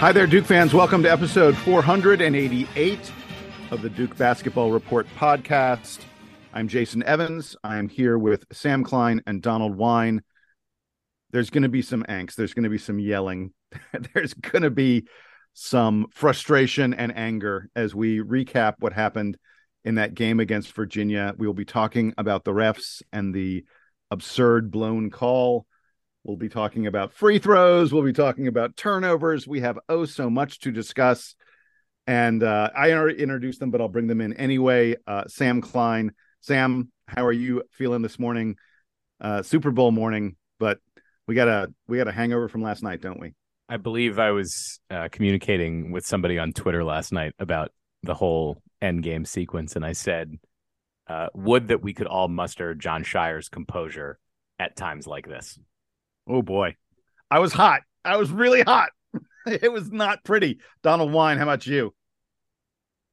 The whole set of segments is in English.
Hi there, Duke fans. Welcome to episode 488 of the Duke Basketball Report Podcast. I'm Jason Evans. I am here with Sam Klein and Donald Wine. There's going to be some angst. There's going to be some yelling. There's going to be some frustration and anger as we recap what happened in that game against Virginia. We will be talking about the refs and the absurd blown call. We'll be talking about free throws. We'll be talking about turnovers. We have so much to discuss. And I already introduced them, but I'll bring them in anyway. Sam Klein. Sam, how are you feeling this morning? Super Bowl morning, but we got a hangover from last night, don't we? I believe I was communicating with somebody on Twitter last night about the whole endgame sequence, and I said, would that we could all muster Jon Scheyer's composure at times like this. Oh, boy. I was hot. I was really hot. It was not pretty. Donald Wine, how about you?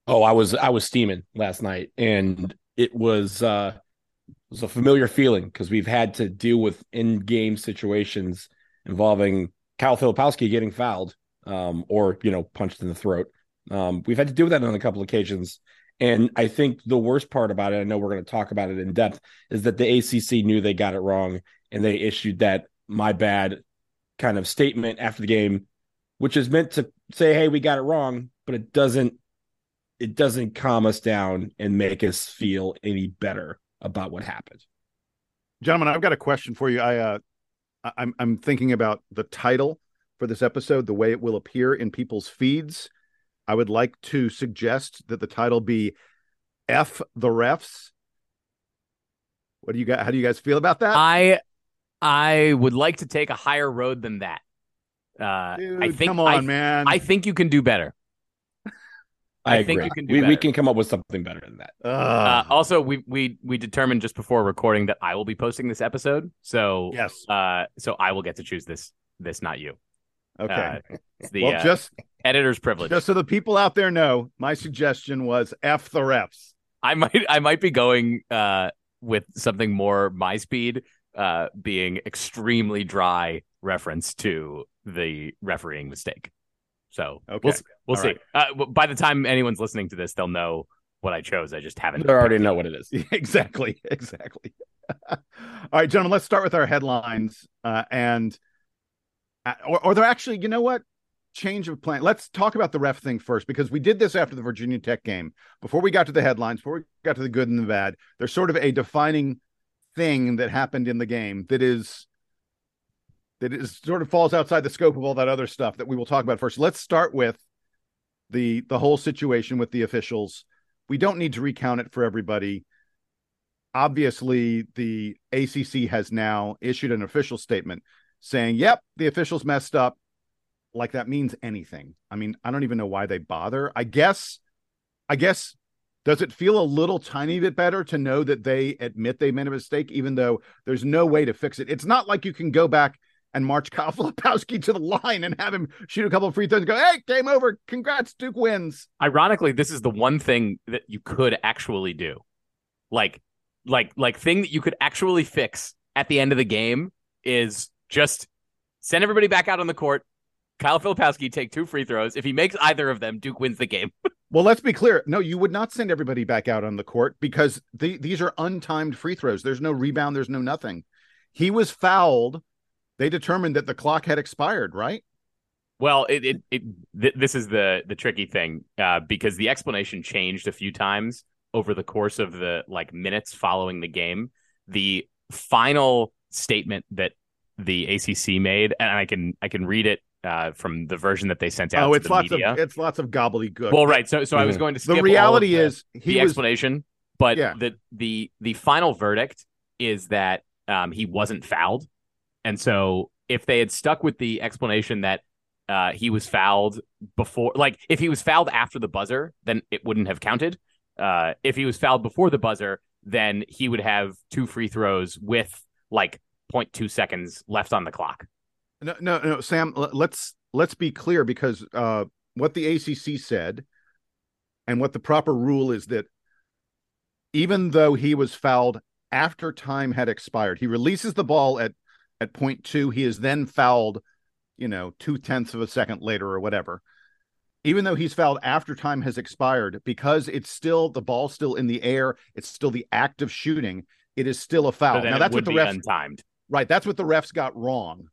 Oh, I was steaming last night, and it was a familiar feeling because we've had to deal with in-game situations involving Kyle Filipowski getting fouled or punched in the throat. We've had to deal with that on a couple occasions. And I think the worst part about it, I know we're going to talk about it in depth, is that the ACC knew they got it wrong, and they issued that "my bad" kind of statement after the game, which is meant to say, hey, we got it wrong, but it doesn't calm us down and make us feel any better about what happened. Gentlemen, I've got a question for you. I'm thinking about the title for this episode, the way it will appear in people's feeds. I would like to suggest that the title be F the Refs. What do you guys, how do you guys feel about that? I would like to take a higher road than that. Dude, I think, come on, man. I think you can do better. I think you can do better. We can come up with something better than that. Also, we determined just before recording that I will be posting this episode. So yes. So I will get to choose this, not you. Okay. It's the just editor's privilege. Just so the people out there know, my suggestion was F the Refs. I might be going with something more my speed, being extremely dry reference to the refereeing mistake. So okay. We'll see. Right. By the time anyone's listening to this, they'll know what I chose. I just haven't. They already know what it is. Exactly. All right, gentlemen, let's start with our headlines. Or they're actually, you know what? Change of plan. Let's talk about the ref thing first, because we did this after the Virginia Tech game. Before we got to the headlines, before we got to the good and the bad, there's sort of a defining thing that happened in the game that is sort of falls outside the scope of all that other stuff that we will talk about first. Let's start with the whole situation with the officials. We don't need to recount it for everybody. Obviously, the ACC has now issued an official statement saying, yep, the officials messed up. Like that means anything. I mean, I don't even know why they bother. I guess, does it feel a little tiny bit better to know that they admit they made a mistake, even though there's no way to fix it? It's not like you can go back and march Kyle Filipowski to the line and have him shoot a couple of free throws and go, hey, game over. Congrats, Duke wins. Ironically, this is the one thing that you could actually do. Like thing that you could actually fix at the end of the game is just send everybody back out on the court. Kyle Filipowski take two free throws. If he makes either of them, Duke wins the game. Well, let's be clear. No, you would not send everybody back out on the court because these are untimed free throws. There's no rebound. There's no nothing. He was fouled. They determined that the clock had expired, right? Well, this is the tricky thing because the explanation changed a few times over the course of the minutes following the game. The final statement that the ACC made, and I can read it from the version that they sent out. Oh, it's to the media. It's lots of gobbledygook. Well, right. So I was going to skip the reality all of the explanation, but yeah. the final verdict is that he wasn't fouled, and so if they had stuck with the explanation that he was fouled before, if he was fouled after the buzzer, then it wouldn't have counted. If he was fouled before the buzzer, then he would have two free throws with 0.2 seconds left on the clock. No, Sam, let's be clear, because what the ACC said and what the proper rule is that even though he was fouled after time had expired, he releases the ball at 0.2. He is then fouled you know, 0.2 seconds later or whatever, even though he's fouled after time has expired, because it's still, the ball's still in the air, it's still the act of shooting, it is still a foul. Now that's what the refs timed, right? That's what the refs got wrong.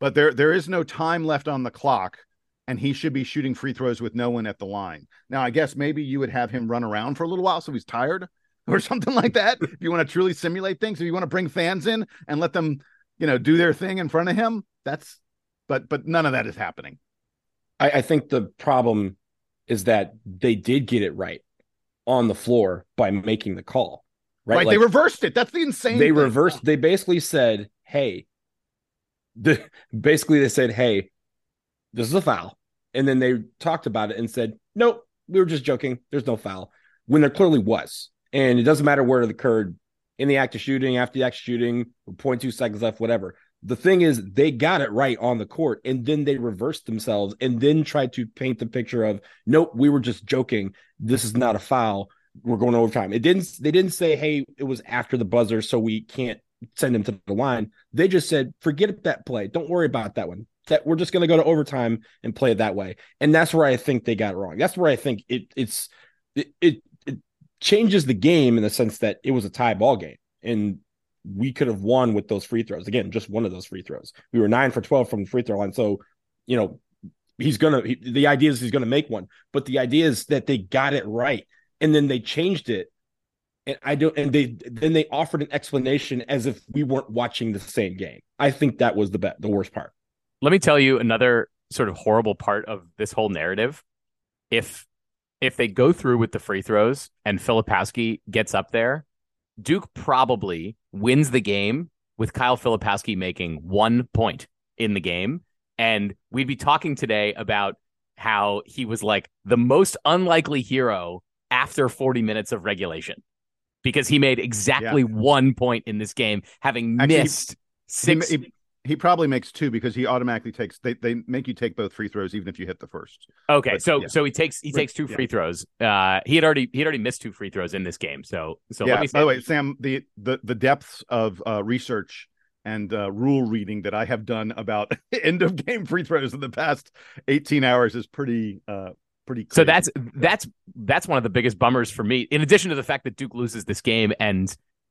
But there is no time left on the clock, and he should be shooting free throws with no one at the line. Now, I guess maybe you would have him run around for a little while so he's tired or something like that. If you want to truly simulate things, if you want to bring fans in and let them, you know, do their thing in front of him, that's, but none of that is happening. I think the problem is that they did get it right on the floor by making the call. Right. Like, they reversed it. That's the insane thing. They basically said, hey, this is a foul. And then they talked about it and said, nope, we were just joking. There's no foul. When there clearly was. And it doesn't matter where it occurred, in the act of shooting, after the act of shooting, 0.2 seconds left, whatever. The thing is, they got it right on the court, and then they reversed themselves and then tried to paint the picture of, nope, we were just joking. This is not a foul. We're going overtime. They didn't say, hey, it was after the buzzer, so we can't send him to the line. They just said, forget that play. Don't worry about that one. That we're just going to go to overtime and play it that way. And that's where I think they got it wrong. That's where I think it changes the game, in the sense that it was a tie ball game and we could have won with those free throws. Again, just one of those free throws. We were 9 for 12 from the free throw line. So, you know, the idea is he's going to make one, but the idea is that they got it right. And then they changed it, and they offered an explanation as if we weren't watching the same game. I think that was the worst part. Let me tell you another sort of horrible part of this whole narrative. If they go through with the free throws and Filipowski gets up there, Duke probably wins the game with Kyle Filipowski making 1 point in the game, and we'd be talking today about how he was like the most unlikely hero after 40 minutes of regulation, because he made exactly 1 point in this game, having missed six. He probably makes two, because he automatically takes, they make you take both free throws, even if you hit the first. Okay. But, so he takes two free throws. He had already missed two free throws in this game. So let me say, by the way, Sam, the depths of research and rule reading that I have done about end of game free throws in the past 18 hours is pretty crazy. So that's one of the biggest bummers for me. In addition to the fact that Duke loses this game,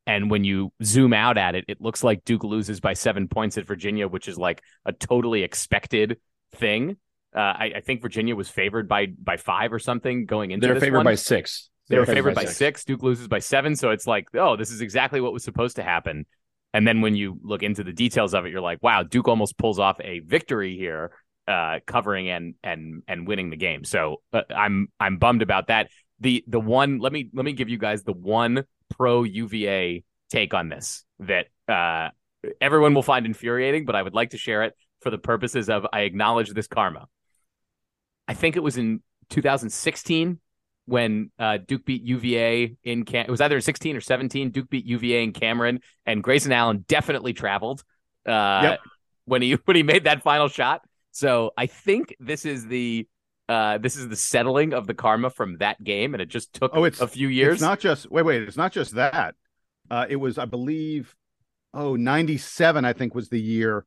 and when you zoom out at it, it looks like Duke loses by 7 points at Virginia, which is like a totally expected thing. I think Virginia was favored by 5 or something going into this. They're favored by 6. They were favored by 6. Duke loses by 7. So it's like, oh, this is exactly what was supposed to happen. And then when you look into the details of it, you're like, wow, Duke almost pulls off a victory here. Covering and winning the game. So I'm bummed about that. The one, let me give you guys the one pro UVA take on this that everyone will find infuriating, but I would like to share it for the purposes of, I acknowledge this karma. I think it was in 2016 when Duke beat UVA in Cameron. It was either 16 or 17. Duke beat UVA in Cameron, and Grayson Allen definitely traveled when he made that final shot. So I think this is the settling of the karma from that game, and it just took a few years. It's not just It's not just that. It was, I believe, 97. I think was the year.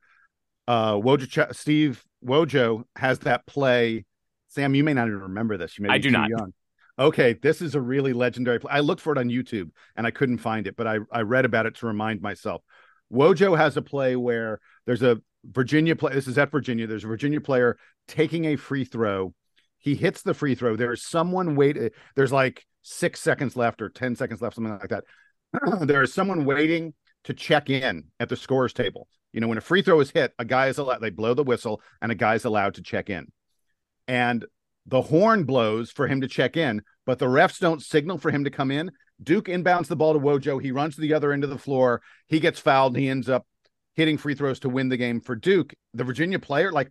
Steve Wojo has that play. Sam, you may not even remember this. You may be too young. Okay, this is a really legendary play. I looked for it on YouTube and I couldn't find it, but I read about it to remind myself. Wojo has a play where there's a Virginia play. This is at Virginia. There's a Virginia player taking a free throw. He hits the free throw. There's someone waiting. There's like 6 seconds left or 10 seconds left, something like that. There is someone waiting to check in at the scorer's table. You know, when a free throw is hit, a guy is allowed, they blow the whistle and a guy is allowed to check in. And the horn blows for him to check in, but the refs don't signal for him to come in. Duke inbounds the ball to Wojo. He runs to the other end of the floor. He gets fouled. He ends up hitting free throws to win the game for Duke. The Virginia player, like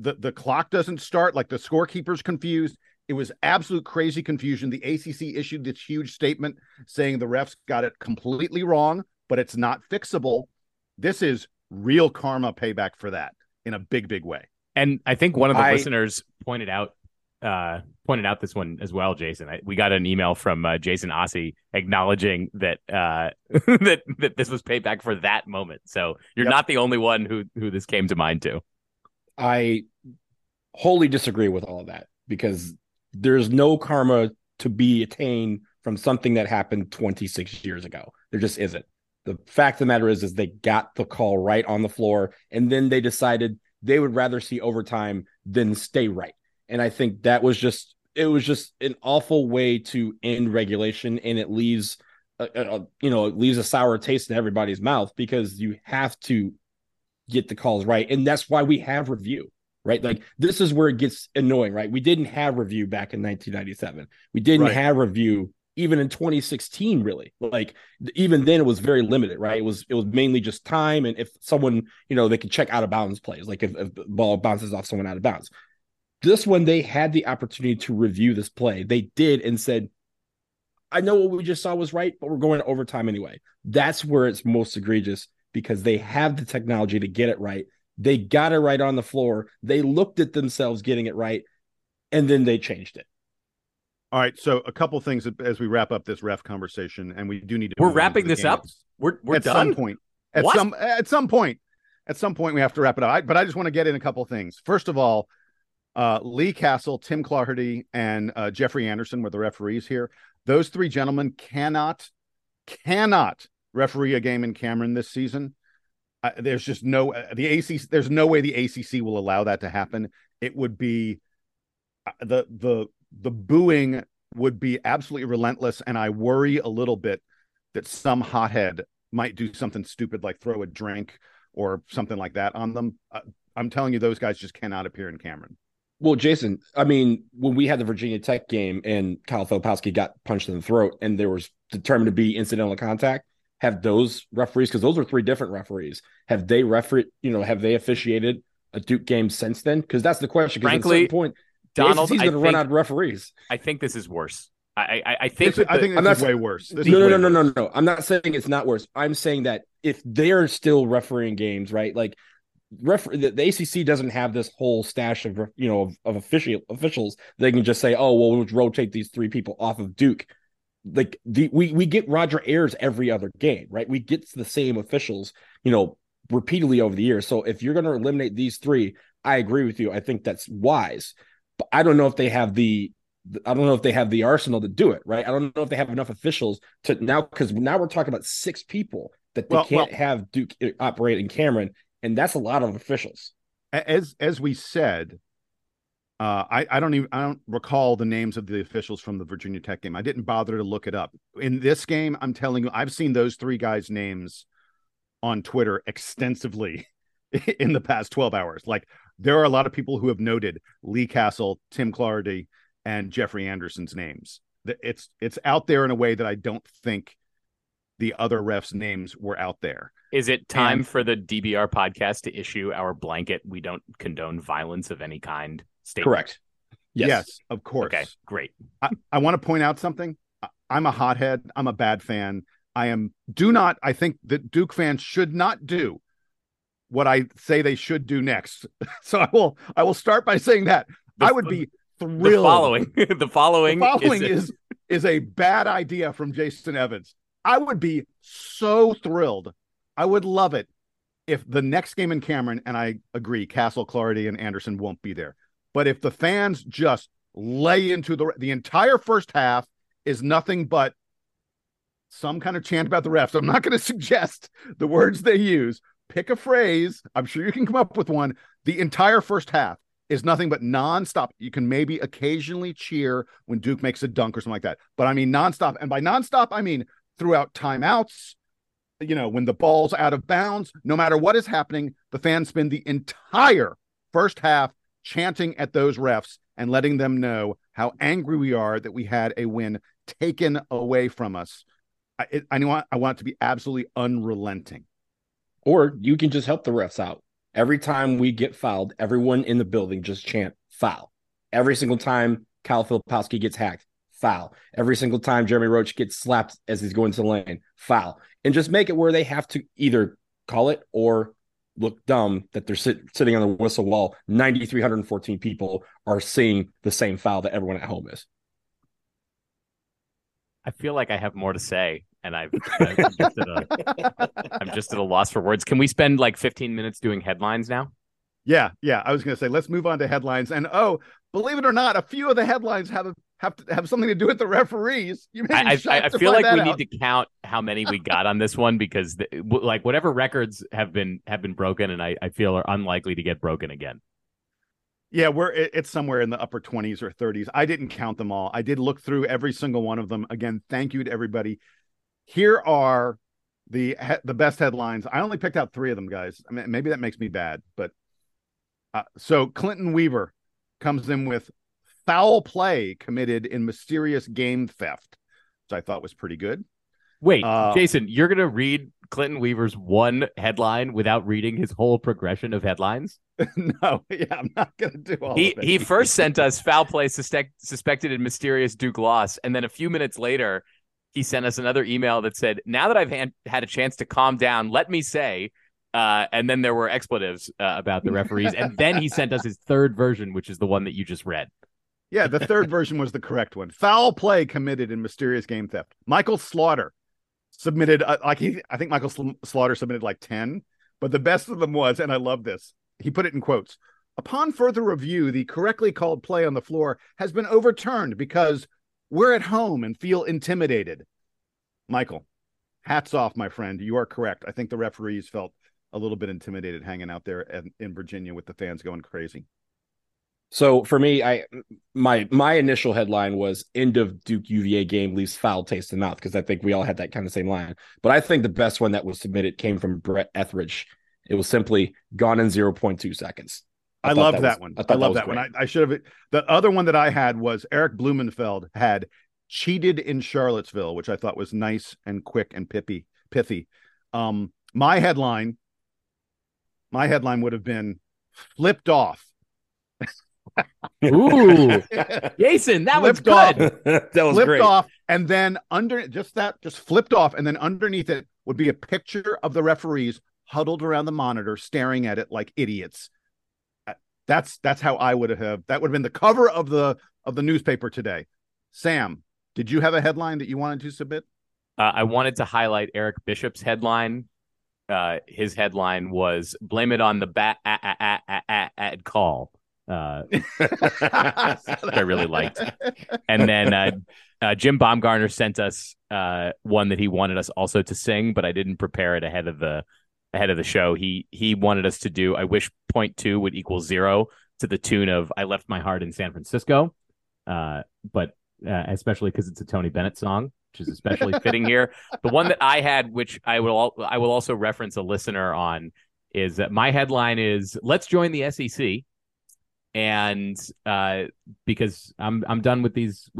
the clock doesn't start, like the scorekeeper's confused. It was absolute crazy confusion. The ACC issued this huge statement saying the refs got it completely wrong, but it's not fixable. This is real karma payback for that in a big, big way. And I think one of the listeners pointed out this one as well, Jason. We got an email from Jason Ossie acknowledging that that this was payback for that moment. So you're not the only one who this came to mind to. I wholly disagree with all of that, because there's no karma to be attained from something that happened 26 years ago. There just isn't. The fact of the matter is they got the call right on the floor, and then they decided they would rather see overtime than stay right. And I think that was just, it was just an awful way to end regulation, and it leaves a sour taste in everybody's mouth, because you have to get the calls right. And that's why we have review, right? Like, this is where it gets annoying, right? We didn't have review back in 1997. We didn't have review even in 2016, really. Like, even then it was very limited, right? It was mainly just time. And if someone, they could check out of bounds plays, like if the ball bounces off someone out of bounds. This one, they had the opportunity to review this play. They did, and said, I know what we just saw was right, but we're going to overtime anyway. That's where it's most egregious, because they have the technology to get it right. They got it right on the floor. They looked at themselves getting it right, and then they changed it. All right, so a couple things as we wrap up this ref conversation, and we do need to. We're wrapping this up. We're done. At some point we have to wrap it up. But I just want to get in a couple things. First of all, Lee Castle, Tim Clarherty, and Jeffrey Anderson were the referees here. Those three gentlemen cannot referee a game in Cameron this season. There's just there's no way the ACC will allow that to happen. It would be the booing would be absolutely relentless. And I worry a little bit that some hothead might do something stupid, like throw a drink or something like that on them. I'm telling you, those guys just cannot appear in Cameron. Well, Jason, I mean, when we had the Virginia Tech game and Kyle Filipowski got punched in the throat and there was determined to be incidental contact, have those referees, because those are three different referees, have they officiated a Duke game since then? Because that's the question. Frankly, at some point, Donald, he's going to run out of referees. I think this is worse. I think this is way worse. No. I'm not saying it's not worse. I'm saying that if they're still refereeing games, right? Like, the ACC doesn't have this whole stash of officials. They can just say, oh, well, we'll rotate these three people off of Duke. Like, we get Roger Ayers every other game, right? We get the same officials, repeatedly over the years. So if you're going to eliminate these three, I agree with you. I think that's wise, but I don't know if they have the arsenal to do it, right? I don't know if they have enough officials to now, because now we're talking about six people that they can't have Duke operate in Cameron. And that's a lot of officials. As we said, I don't recall the names of the officials from the Virginia Tech game. I didn't bother to look it up. In this game, I'm telling you, I've seen those three guys' names on Twitter extensively in the past 12 hours. Like, there are a lot of people who have noted Lee Castle, Tim Clarherty, and Jeffrey Anderson's names. It's out there in a way that I don't think the other refs' names were out there. Is it time for the DBR podcast to issue our blanket, we don't condone violence of any kind statement? Correct. Yes, of course. Okay, great. I want to point out something. I'm a hothead. I'm a bad fan. I think that Duke fans should not do what I say they should do next. So I will start by saying that. I would be thrilled. The following is a bad idea from Jason Evans. I would be so thrilled. I would love it if the next game in Cameron, and I agree, Castle, Clarherty, and Anderson won't be there. But if the fans just lay into the entire first half is nothing but some kind of chant about the refs. I'm not going to suggest the words they use. Pick a phrase. I'm sure you can come up with one. The entire first half is nothing but nonstop. You can maybe occasionally cheer when Duke makes a dunk or something like that. But I mean nonstop. And by nonstop, I mean throughout timeouts, when the ball's out of bounds, no matter what is happening, the fans spend the entire first half chanting at those refs and letting them know how angry we are that we had a win taken away from us. I want it to be absolutely unrelenting. Or you can just help the refs out. Every time we get fouled, everyone in the building just chant foul. Every single time Kyle Filipowski gets hacked, foul. Every single time Jeremy Roach gets slapped as he's going to the lane, foul. And just make it where they have to either call it or look dumb that they're sitting on the whistle wall. 9,314 people are seeing the same foul that everyone at home is. I feel like I have more to say, and I'm just at a loss for words. Can we spend like 15 minutes doing headlines now? Yeah. I was going to say, let's move on to headlines. And believe it or not, a few of the headlines have something to do with the referees. I feel like we need to count how many we got on this one, because whatever records have been broken, and I feel are unlikely to get broken again. Yeah, it's somewhere in the upper 20s or 30s. I didn't count them all. I did look through every single one of them. Again, thank you to everybody. Here are the best headlines. I only picked out three of them, guys. I mean, maybe that makes me bad, but so Clinton Weaver comes in with foul play committed in mysterious game theft, which I thought was pretty good. Wait, Jason, you're going to read Clinton Weaver's one headline without reading his whole progression of headlines? No, yeah, I'm not going to do all of it. He first sent us foul play suspected in mysterious Duke loss. And then a few minutes later, he sent us another email that said, now that I've had a chance to calm down, let me say, and then there were expletives about the referees. And then he sent us his third version, which is the one that you just read. Yeah, the third version was the correct one. Foul play committed in mysterious game theft. Michael Slaughter submitted, I think Michael Slaughter submitted 10, but the best of them was, and I love this, he put it in quotes, upon further review, the correctly called play on the floor has been overturned because we're at home and feel intimidated. Michael, hats off, my friend. You are correct. I think the referees felt a little bit intimidated hanging out there in Virginia with the fans going crazy. So for me, my initial headline was end of Duke UVA game leaves foul taste in mouth, because I think we all had that kind of same line. But I think the best one that was submitted came from Brett Etheridge. It was simply gone in 0.2 seconds. I love that one. I love that one. I should have. The other one that I had was Eric Blumenfeld had cheated in Charlottesville, which I thought was nice and quick and pithy. My headline would have been flipped off. Ooh, Jason, that was good. That was flipped great. Off, and then under just flipped off, and then underneath it would be a picture of the referees huddled around the monitor, staring at it like idiots. That's how I would have. That would have been the cover of the newspaper today. Sam, did you have a headline that you wanted to submit? I wanted to highlight Eric Bishop's headline. His headline was "Blame it on the bad call." Which I really liked. And then Jim Baumgartner sent us one that he wanted us also to sing, but I didn't prepare it ahead of the show. He wanted us to do I wish 0.2 would equal 0 to the tune of I Left My Heart in San Francisco, but especially because it's a Tony Bennett song, which is especially fitting here. The one that I had, which I will also reference a listener on, is that my headline is let's join the SEC. And because I'm done with these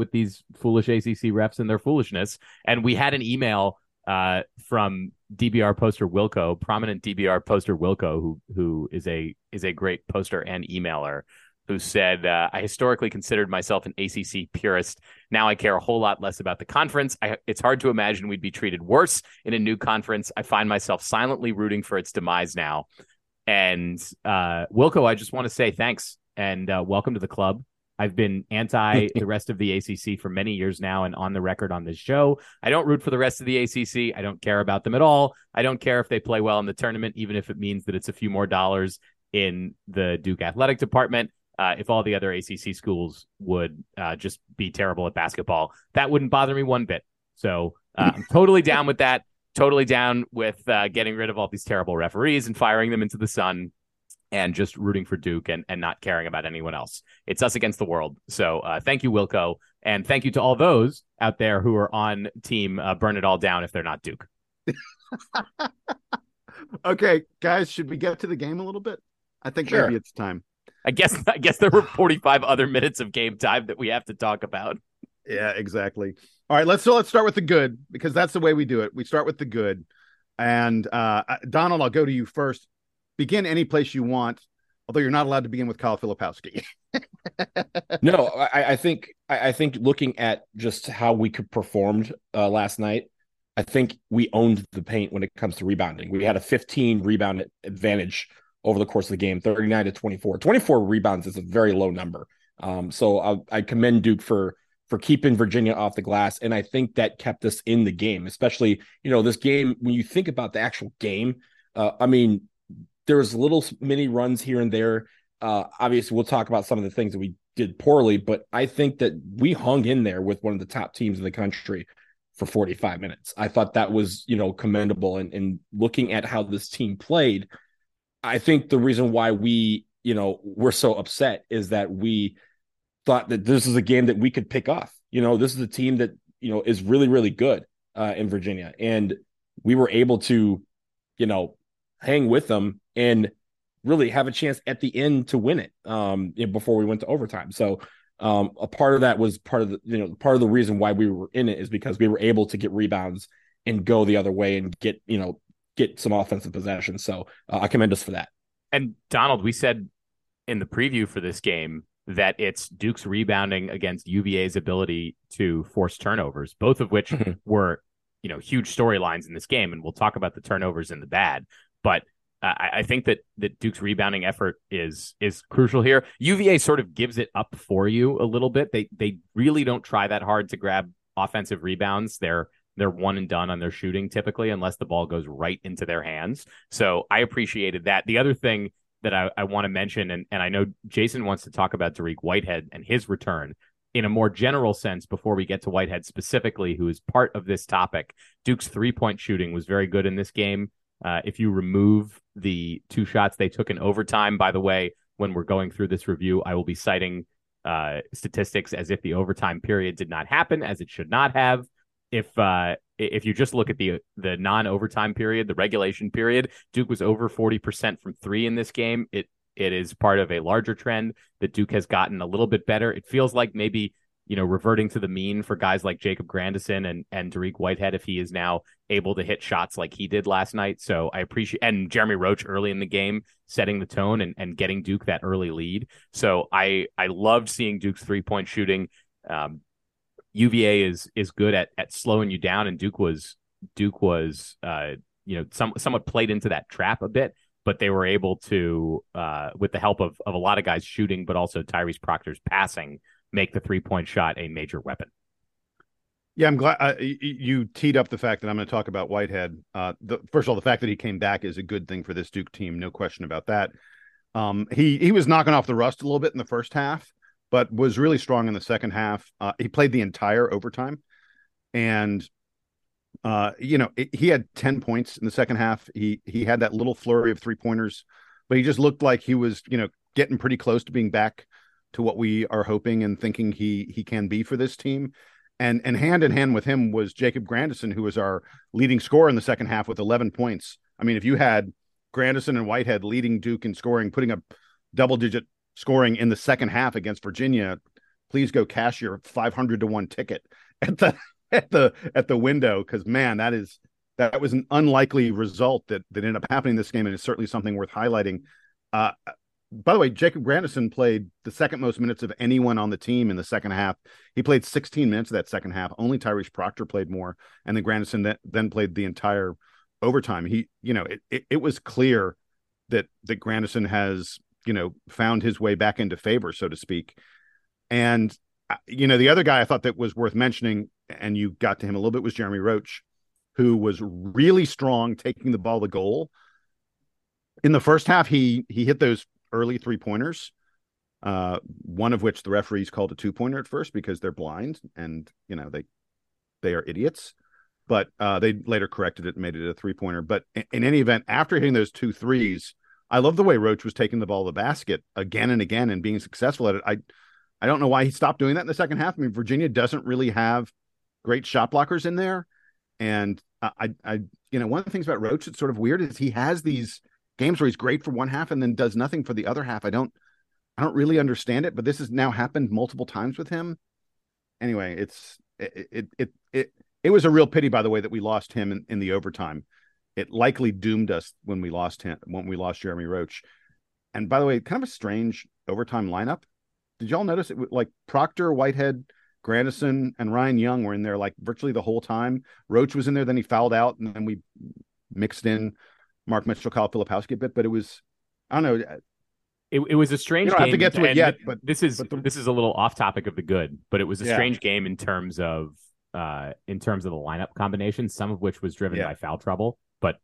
foolish ACC refs and their foolishness. And we had an email from prominent DBR poster Wilco, who is a great poster and emailer, who said, I historically considered myself an ACC purist. Now I care a whole lot less about the conference. It's hard to imagine we'd be treated worse in a new conference. I find myself silently rooting for its demise now. And Wilco, I just want to say thanks. And welcome to the club. I've been anti the rest of the ACC for many years now, and on the record on this show, I don't root for the rest of the ACC. I don't care about them at all. I don't care if they play well in the tournament, even if it means that it's a few more dollars in the Duke athletic department. If all the other ACC schools would just be terrible at basketball, that wouldn't bother me one bit. So I'm totally down with that. Totally down with getting rid of all these terrible referees and firing them into the sun. And just rooting for Duke and not caring about anyone else. It's us against the world. So thank you, Wilco. And thank you to all those out there who are on team burn it all down if they're not Duke. Okay, guys, should we get to the game a little bit? I think sure. Maybe it's time. I guess there were 45 other minutes of game time that we have to talk about. Yeah, exactly. All right, let's start with the good, because that's the way we do it. We start with the good. And Donald, I'll go to you first. Begin any place you want, although you're not allowed to begin with Kyle Filipowski. No, I think looking at just how we performed last night, I think we owned the paint when it comes to rebounding. We had a 15 rebound advantage over the course of the game, 39 to 24. 24 rebounds is a very low number. So I commend Duke for keeping Virginia off the glass, and I think that kept us in the game, especially, this game, when you think about the actual game, There was little mini runs here and there. Obviously, we'll talk about some of the things that we did poorly, but I think that we hung in there with one of the top teams in the country for 45 minutes. I thought that was, you know, commendable. And looking at how this team played, I think the reason why we, you know, we're so upset is that we thought that this is a game that we could pick off. You know, this is a team that, you know, is really, really good in Virginia. And we were able to, you know, hang with them and really have a chance at the end to win it before we went to overtime. So a part of that was part of the reason why we were in it is because we were able to get rebounds and go the other way and get some offensive possession. So I commend us for that. And Donald, we said in the preview for this game that it's Duke's rebounding against UVA's ability to force turnovers, both of which were, you know, huge storylines in this game. And we'll talk about the turnovers and the bad, but I think that Duke's rebounding effort is crucial here. UVA sort of gives it up for you a little bit. They really don't try that hard to grab offensive rebounds. They're one and done on their shooting typically, unless the ball goes right into their hands. So I appreciated that. The other thing that I want to mention, and I know Jason wants to talk about Dariq Whitehead and his return in a more general sense before we get to Whitehead specifically, who is part of this topic. Duke's three-point shooting was very good in this game. If you remove the two shots they took in overtime, by the way, when we're going through this review, I will be citing statistics as if the overtime period did not happen, as it should not have. If you just look at the non-overtime period, the regulation period, Duke was over 40% from three in this game. It is part of a larger trend that Duke has gotten a little bit better. It feels like maybe, you know, reverting to the mean for guys like Jacob Grandison and Dariq Whitehead, if he is now able to hit shots like he did last night. So I appreciate, and Jeremy Roach early in the game, setting the tone and getting Duke that early lead. So I loved seeing Duke's 3-point shooting. UVA is good at slowing you down. And Duke was you know, somewhat played into that trap a bit, but they were able to, with the help of a lot of guys shooting, but also Tyrese Proctor's passing, make the 3-point shot a major weapon. Yeah, I'm glad you teed up the fact that I'm going to talk about Whitehead. First of all, the fact that he came back is a good thing for this Duke team. No question about that. He was knocking off the rust a little bit in the first half, but was really strong in the second half. He played the entire overtime. And, you know, he had 10 points in the second half. He had that little flurry of three-pointers, but he just looked like he was, you know, getting pretty close to being back to what we are hoping and thinking he can be for this team. And hand in hand with him was Jacob Grandison, who was our leading scorer in the second half with 11 points. I mean, if you had Grandison and Whitehead leading Duke in scoring, putting up double-digit scoring in the second half against Virginia, please go cash your 500-1 ticket at the window, because man, that was an unlikely result that ended up happening this game, and it's certainly something worth highlighting. By the way, Jacob Grandison played the second most minutes of anyone on the team in the second half. He played 16 minutes of that second half. Only Tyrese Proctor played more, and then Grandison then played the entire overtime. He, you know, it was clear that Grandison has, you know, found his way back into favor, so to speak. And, you know, the other guy I thought that was worth mentioning, and you got to him a little bit, was Jeremy Roach, who was really strong taking the ball to goal. In the first half, he hit those early three-pointers, one of which the referees called a two-pointer at first because they're blind and, you know, they are idiots. But they later corrected it and made it a three-pointer. But in any event, after hitting those 2 threes, I love the way Roach was taking the ball to the basket again and again and being successful at it. I don't know why he stopped doing that in the second half. I mean, Virginia doesn't really have great shot blockers in there. And I you know, one of the things about Roach that's sort of weird is he has these games where he's great for one half and then does nothing for the other half. I don't really understand it, but this has now happened multiple times with him. Anyway, it was a real pity, by the way, that we lost him in the overtime. It likely doomed us when we lost him, when we lost Jeremy Roach. And by the way, kind of a strange overtime lineup. Did y'all notice it? Like Proctor, Whitehead, Grandison, and Ryan Young were in there like virtually the whole time. Roach was in there, then he fouled out, and then we mixed in Mark Mitchell, Kyle Filipowski a bit. But it was, I don't know. It was a strange game. You don't have to get to it yet, but this is a little off topic of the good. But it was a strange game in terms of the lineup combination, some of which was driven by foul trouble. But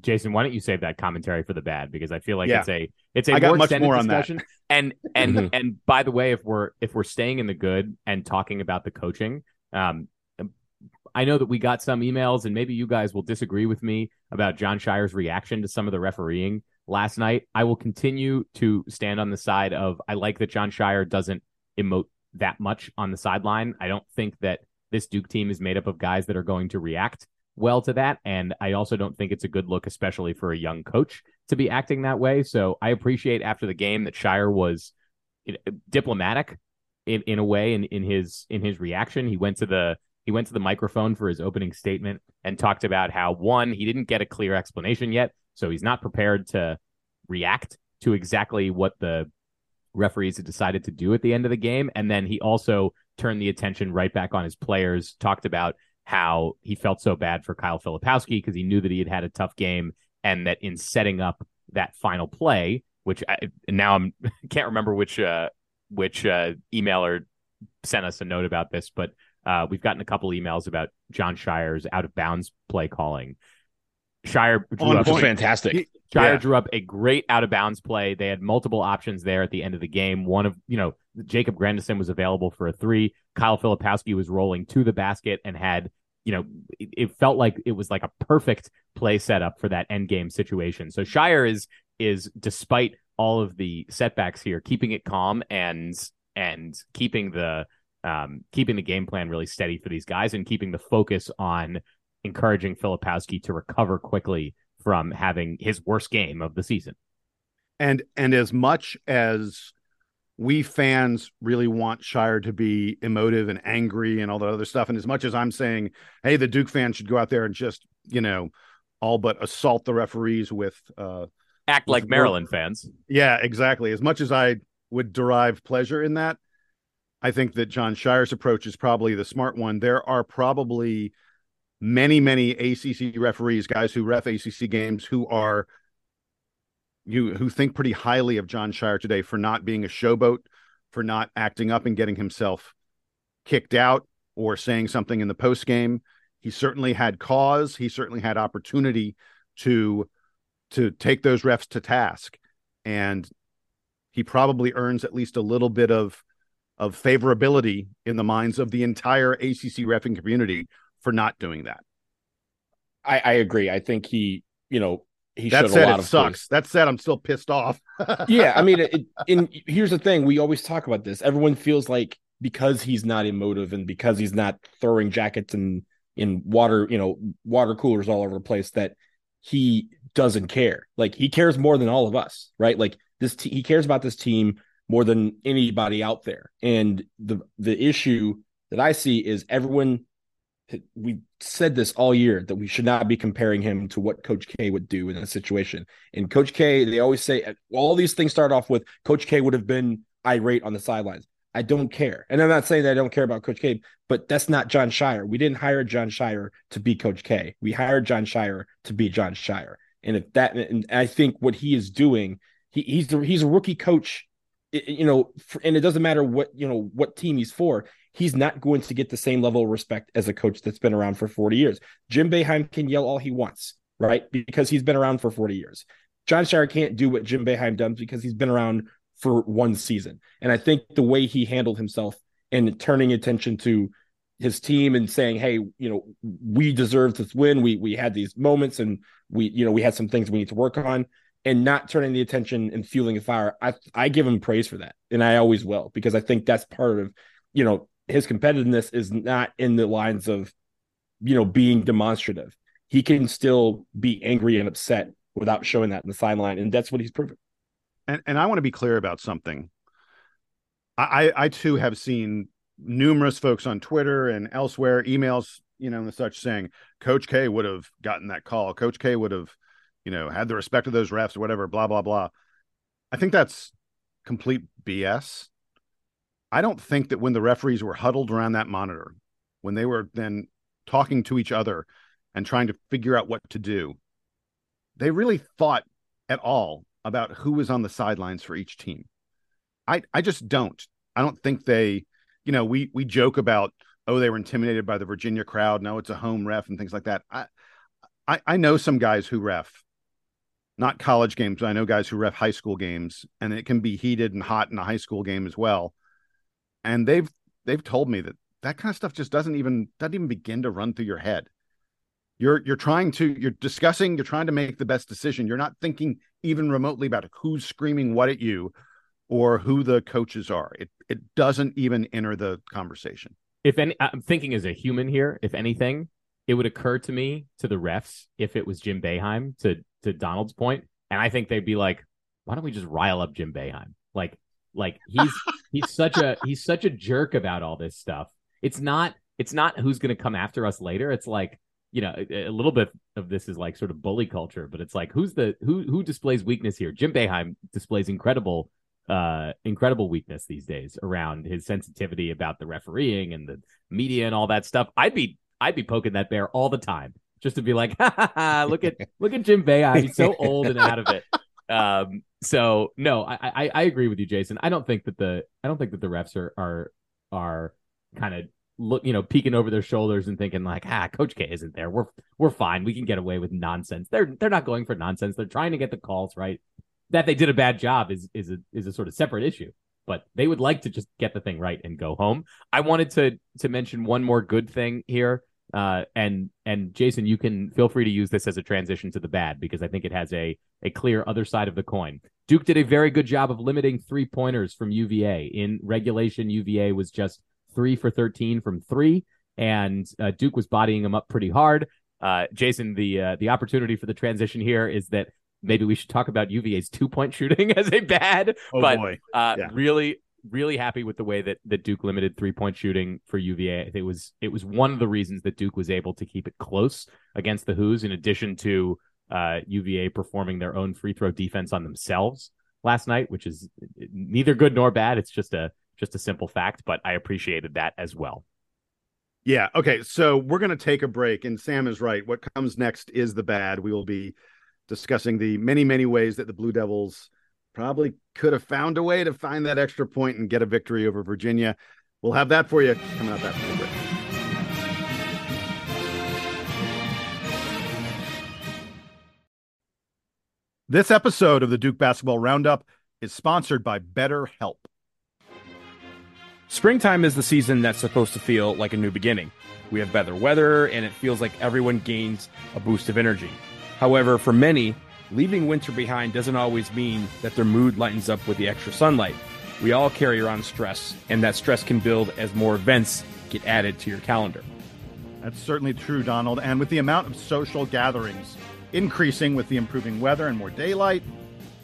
Jason, why don't you save that commentary for the bad? Because I feel like it's a more extended discussion. And by the way, if we're staying in the good and talking about the coaching, I know that we got some emails, and maybe you guys will disagree with me about Jon Scheyer's reaction to some of the refereeing last night. I will continue to stand on the side of, I like that Jon Scheyer doesn't emote that much on the sideline. I don't think that this Duke team is made up of guys that are going to react well to that. And I also don't think it's a good look, especially for a young coach, to be acting that way. So I appreciate after the game that Scheyer was diplomatic in a way in his reaction. He went to the microphone for his opening statement and talked about how, one, he didn't get a clear explanation yet, so he's not prepared to react to exactly what the referees had decided to do at the end of the game. And then he also turned the attention right back on his players, talked about how he felt so bad for Kyle Filipowski because he knew that he had had a tough game, and that in setting up that final play, which I can't remember which emailer sent us a note about this, but we've gotten a couple emails about Jon Scheyer's out of bounds play calling. Scheyer drew up a great out of bounds play. They had multiple options there at the end of the game. One of, Jacob Grandison was available for a three. Kyle Filipowski was rolling to the basket and had, it felt like it was like a perfect play setup for that end game situation. So Scheyer is despite all of the setbacks here, keeping it calm and keeping the game plan really steady for these guys, and keeping the focus on encouraging Filipowski to recover quickly from having his worst game of the season. And as much as we fans really want Scheyer to be emotive and angry and all that other stuff, and as much as I'm saying, hey, the Duke fans should go out there and just, all but assault the referees with... act like Maryland fans. Yeah, exactly. As much as I would derive pleasure in that, I think that Jon Scheyer's approach is probably the smart one. There are probably... many ACC referees, guys who ref ACC games, who think pretty highly of Jon Scheyer today for not being a showboat, for not acting up and getting himself kicked out or saying something in the post game. He certainly had cause. He certainly had opportunity to take those refs to task, and he probably earns at least a little bit of favorability in the minds of the entire ACC refing community for not doing that. I agree. I think he showed a lot of sucks. That said, I'm still pissed off. Yeah. I mean, here's the thing. We always talk about this. Everyone feels like because he's not emotive and because he's not throwing jackets and in water, water coolers all over the place, that he doesn't care. Like, he cares more than all of us, right? Like he cares about this team more than anybody out there. And the issue that I see is everyone, we said this all year, that we should not be comparing him to what Coach K would do in a situation. And Coach K, they always say, all these things start off with Coach K would have been irate on the sidelines. I don't care. And I'm not saying that I don't care about Coach K, but that's not Jon Scheyer. We didn't hire Jon Scheyer to be Coach K. We hired Jon Scheyer to be Jon Scheyer. And and I think what he is doing, he's a rookie coach, and it doesn't matter what team he's for. He's not going to get the same level of respect as a coach that's been around for 40 years. Jim Boeheim can yell all he wants, right? Because he's been around for 40 years. Jon Scheyer can't do what Jim Boeheim does because he's been around for one season. And I think the way he handled himself and turning attention to his team and saying, hey, we deserve this win. We had these moments, and we had some things we need to work on, and not turning the attention and fueling a fire. I give him praise for that. And I always will, because I think that's part of, his competitiveness is not in the lines of, being demonstrative. He can still be angry and upset without showing that in the sideline, and that's what he's proven. And I want to be clear about something. I too have seen numerous folks on Twitter and elsewhere, emails, and such, saying Coach K would have gotten that call. Coach K would have, had the respect of those refs or whatever, blah, blah, blah. I think that's complete BS. I don't think that when the referees were huddled around that monitor, when they were then talking to each other and trying to figure out what to do, they really thought at all about who was on the sidelines for each team. I just don't. I don't think they, we joke about, oh, they were intimidated by the Virginia crowd. No, it's a home ref and things like that. I I know some guys who ref, not college games, but I know guys who ref high school games, and it can be heated and hot in a high school game as well. And they've told me that that kind of stuff just doesn't even begin to run through your head. You're trying to make the best decision. You're not thinking even remotely about who's screaming what at you or who the coaches are. It doesn't even enter the conversation. If any, I'm thinking as a human here, if anything, it would occur to me, to the refs, if it was Jim Boeheim, to Donald's point, and I think they'd be like, why don't we just rile up Jim Boeheim? Like he's such a jerk about all this stuff. It's not who's going to come after us later. It's like, you know, a little bit of this is like sort of bully culture, but it's like, who displays weakness here? Jim Boeheim displays incredible weakness these days around his sensitivity about the refereeing and the media and all that stuff. I'd be poking that bear all the time just to be like, look at Jim Boeheim. He's so old and out of it. So no, I agree with you, Jason. I don't think that the refs are kind of peeking over their shoulders and thinking like, Coach K isn't there. We're fine. We can get away with nonsense. They're not going for nonsense. They're trying to get the calls right. That they did a bad job is a sort of separate issue, but they would like to just get the thing right and go home. I wanted to mention one more good thing here. And Jason, you can feel free to use this as a transition to the bad, because I think it has a clear other side of the coin. Duke did a very good job of limiting 3-pointers from UVA in regulation. UVA was just 3 for 13 from 3, and Duke was bodying them up pretty hard. Jason, the opportunity for the transition here is that maybe we should talk about UVA's 2-point shooting as a bad, Really, really happy with the way that Duke limited 3-point shooting for UVA. It was one of the reasons that Duke was able to keep it close against the Hoos, in addition to UVA performing their own free throw defense on themselves last night, which is neither good nor bad. It's just a simple fact, but I appreciated that as well. Yeah. Okay. So we're going to take a break, and Sam is right. What comes next is the bad. We will be discussing the many, many ways that the Blue Devils probably could have found a way to find that extra point and get a victory over Virginia. We'll have that for you coming up after the break. This episode of the Duke Basketball Roundup is sponsored by BetterHelp. Springtime is the season that's supposed to feel like a new beginning. We have better weather, and it feels like everyone gains a boost of energy. However, for many, leaving winter behind doesn't always mean that their mood lightens up with the extra sunlight. We all carry around stress, and that stress can build as more events get added to your calendar. That's certainly true, Donald. And with the amount of social gatherings increasing with the improving weather and more daylight,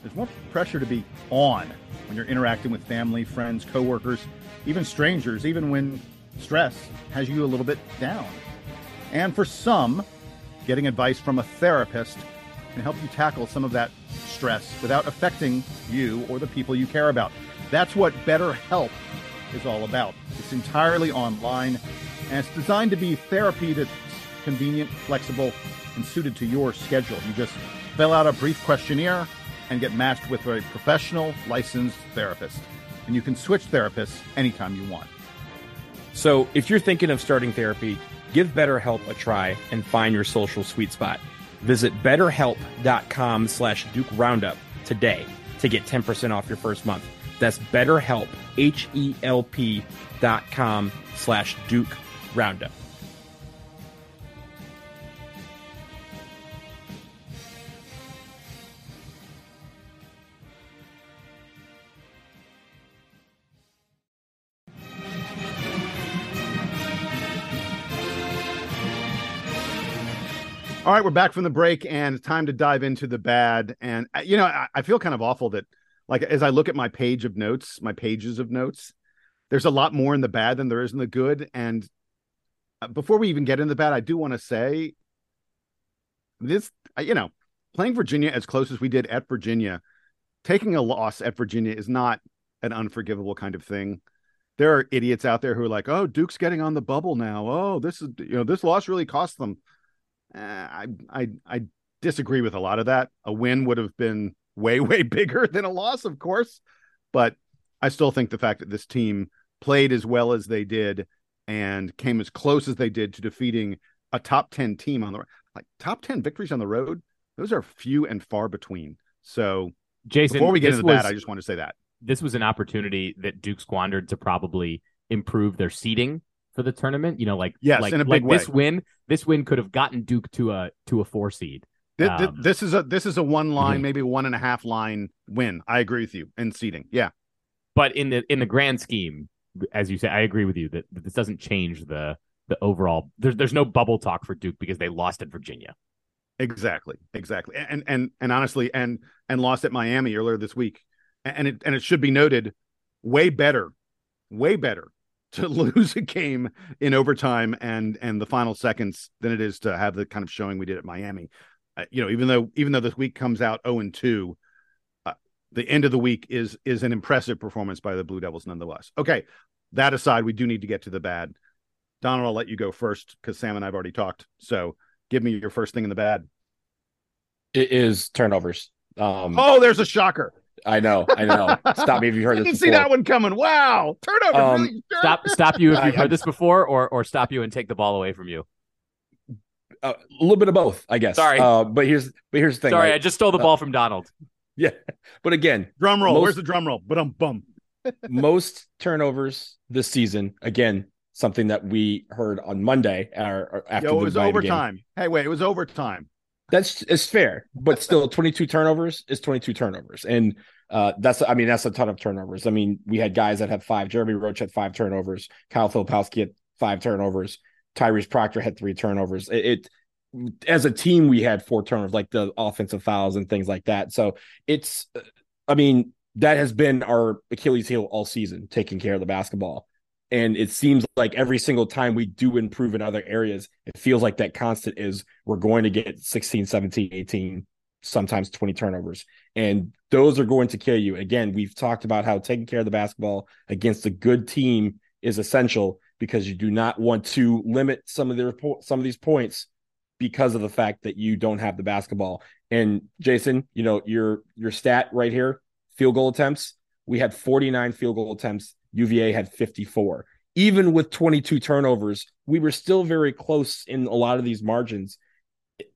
there's more pressure to be on when you're interacting with family, friends, coworkers, even strangers, even when stress has you a little bit down. And for some, getting advice from a therapist can help you tackle some of that stress without affecting you or the people you care about. That's what BetterHelp is all about. It's entirely online, and it's designed to be therapy that's convenient, flexible, and suited to your schedule. You just fill out a brief questionnaire and get matched with a professional, licensed therapist. And you can switch therapists anytime you want. So if you're thinking of starting therapy, give BetterHelp a try and find your social sweet spot. Visit BetterHelp.com/Duke Roundup today to get 10% off your first month. That's BetterHelp, HELP.com/Duke Roundup. All right, we're back from the break, and time to dive into the bad. And, you know, I feel kind of awful that, like, as I look at my page of notes, my pages of notes, there's a lot more in the bad than there is in the good. And before we even get into the bad, I do want to say this, you know, playing Virginia as close as we did at Virginia, taking a loss at Virginia is not an unforgivable kind of thing. There are idiots out there who are like, oh, Duke's getting on the bubble now. Oh, this is, you know, this loss really cost them. I disagree with a lot of that. A win would have been way, way bigger than a loss, of course. But I still think the fact that this team played as well as they did and came as close as they did to defeating a top 10 team on the like top 10 victories on the road, those are few and far between. So Jason, before we get into that, I just want to say that this was an opportunity that Duke squandered to probably improve their seeding for the tournament. You know, like, yes, like, in a big way. This win could have gotten Duke to a 4 seed. This is a 1 line, mm-hmm. maybe 1.5 line win. I agree with you in seeding. Yeah. But in the grand scheme, as you say, I agree with you that this doesn't change the overall. There's no bubble talk for Duke because they lost at Virginia. Exactly. And honestly, and lost at Miami earlier this week. And it should be noted, way better to lose a game in overtime and the final seconds than it is to have the kind of showing we did at Miami. You know, even though this week comes out 0-2, the end of the week is an impressive performance by the Blue Devils nonetheless. Okay, that aside, we do need to get to the bad. Donald, I'll let you go first because Sam and I have already talked. So give me your first thing in the bad. It is turnovers. There's a shocker. I know. Stop me if you heard this. I didn't see that one coming. Wow, turnover. Really? Stop you if you've heard this before, or stop you and take the ball away from you. A little bit of both, I guess. Sorry, but here's the thing. Sorry, right? I just stole the ball from Donald. Yeah, but again, drum roll. Where's the drum roll? But I'm bum. Most turnovers this season. Again, something that we heard on Monday after it was overtime. Game. Hey, wait, it was overtime. It's fair, but still 22 turnovers is 22 turnovers. And that's a ton of turnovers. I mean, we had guys that had 5. Jeremy Roach had 5 turnovers. Kyle Filipowski had 5 turnovers. Tyrese Proctor had 3 turnovers. It as a team, we had 4 turnovers, like the offensive fouls and things like that. So it's, I mean, that has been our Achilles heel all season, taking care of the basketball. And it seems like every single time we do improve in other areas, it feels like that constant is we're going to get 16, 17, 18, sometimes 20 turnovers. And those are going to kill you. Again, we've talked about how taking care of the basketball against a good team is essential because you do not want to limit some of these points because of the fact that you don't have the basketball. And Jason, you know, your stat right here, field goal attempts, we had 49 field goal attempts. UVA had 54. Even with 22 turnovers, we were still very close in a lot of these margins.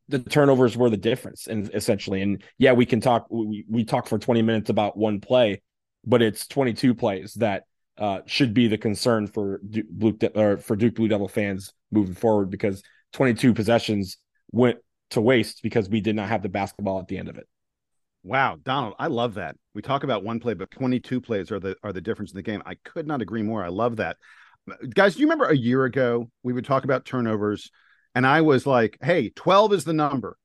The turnovers were the difference, and essentially. And yeah, we can talk. We talk for 20 minutes about one play, but it's 22 plays that should be the concern for Duke Blue Devil fans moving forward, because 22 possessions went to waste because we did not have the basketball at the end of it. Wow, Donald, I love that. We talk about one play, but 22 plays are the difference in the game. I could not agree more. I love that. Guys, do you remember a year ago we would talk about turnovers, and I was like, hey, 12 is the number.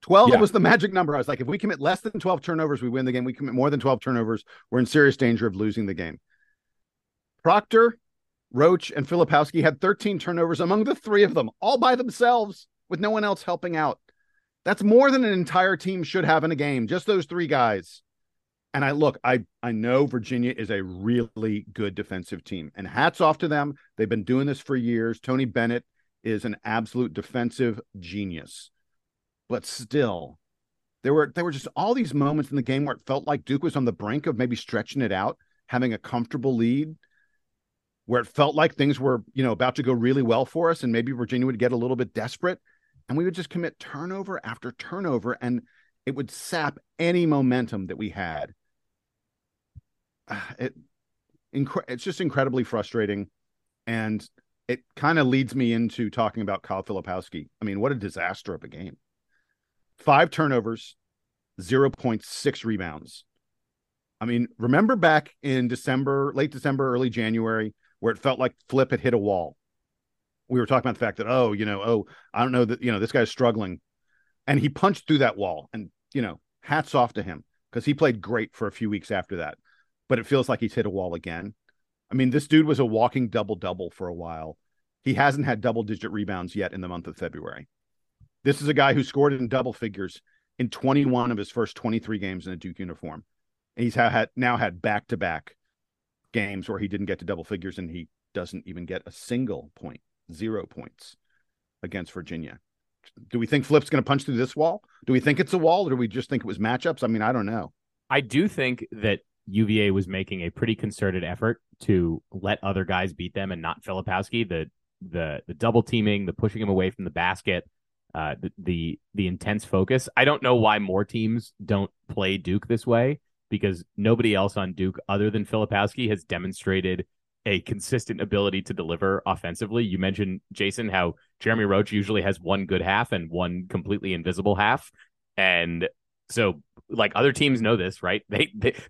12 was the magic number. I was like, if we commit less than 12 turnovers, we win the game. We commit more than 12 turnovers, we're in serious danger of losing the game. Proctor, Roach, and Filipowski had 13 turnovers among the 3 of them, all by themselves with no one else helping out. That's more than an entire team should have in a game, just those 3 guys. And I know Virginia is a really good defensive team, and hats off to them. They've been doing this for years. Tony Bennett is an absolute defensive genius. But still, there were just all these moments in the game where it felt like Duke was on the brink of maybe stretching it out, having a comfortable lead, where it felt like things were, you know, about to go really well for us, and maybe Virginia would get a little bit desperate. And we would just commit turnover after turnover, and it would sap any momentum that we had. It's just incredibly frustrating. And it kind of leads me into talking about Kyle Filipowski. I mean, what a disaster of a game. 5 turnovers, 0.6 rebounds. I mean, remember back in December, late December, early January, where it felt like Flip had hit a wall. We were talking about the fact that, I don't know that, you know, this guy's struggling. And he punched through that wall. And, you know, hats off to him because he played great for a few weeks after that. But it feels like he's hit a wall again. I mean, this dude was a walking double-double for a while. He hasn't had double-digit rebounds yet in the month of February. This is a guy who scored in double figures in 21 of his first 23 games in a Duke uniform. And he's now had back-to-back games where he didn't get to double figures, and he doesn't even get a single point. 0 points against Virginia. Do we think Flip's going to punch through this wall? Do we think it's a wall, or do we just think it was matchups? I mean, I don't know. I do think that UVA was making a pretty concerted effort to let other guys beat them and not Filipowski. The double teaming, the pushing him away from the basket, the intense focus. I don't know why more teams don't play Duke this way, because nobody else on Duke other than Filipowski has demonstrated a consistent ability to deliver offensively. You mentioned, Jason, how Jeremy Roach usually has one good half and one completely invisible half. And so, like, other teams know this, right?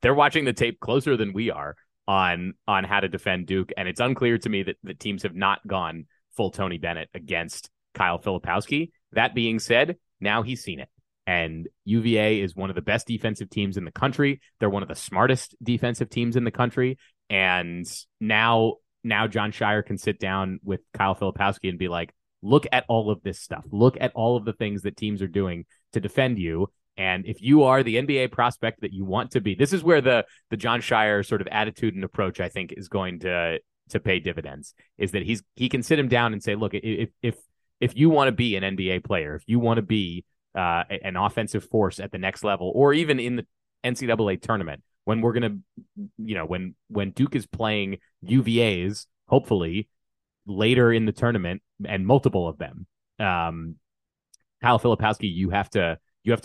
They're watching the tape closer than we are on how to defend Duke. And it's unclear to me that the teams have not gone full Tony Bennett against Kyle Filipowski. That being said, now he's seen it. And UVA is one of the best defensive teams in the country. They're one of the smartest defensive teams in the country. And now Jon Scheyer can sit down with Kyle Filipowski and be like, look at all of this stuff. Look at all of the things that teams are doing to defend you. And if you are the NBA prospect that you want to be, this is where the Jon Scheyer sort of attitude and approach, I think, is going to pay dividends, is that he can sit him down and say, look, if you want to be an NBA player, if you want to be an offensive force at the next level, or even in the NCAA tournament, when we're going to, when Duke is playing UVAs, hopefully later in the tournament, and multiple of them, Kyle Filipowski, you have to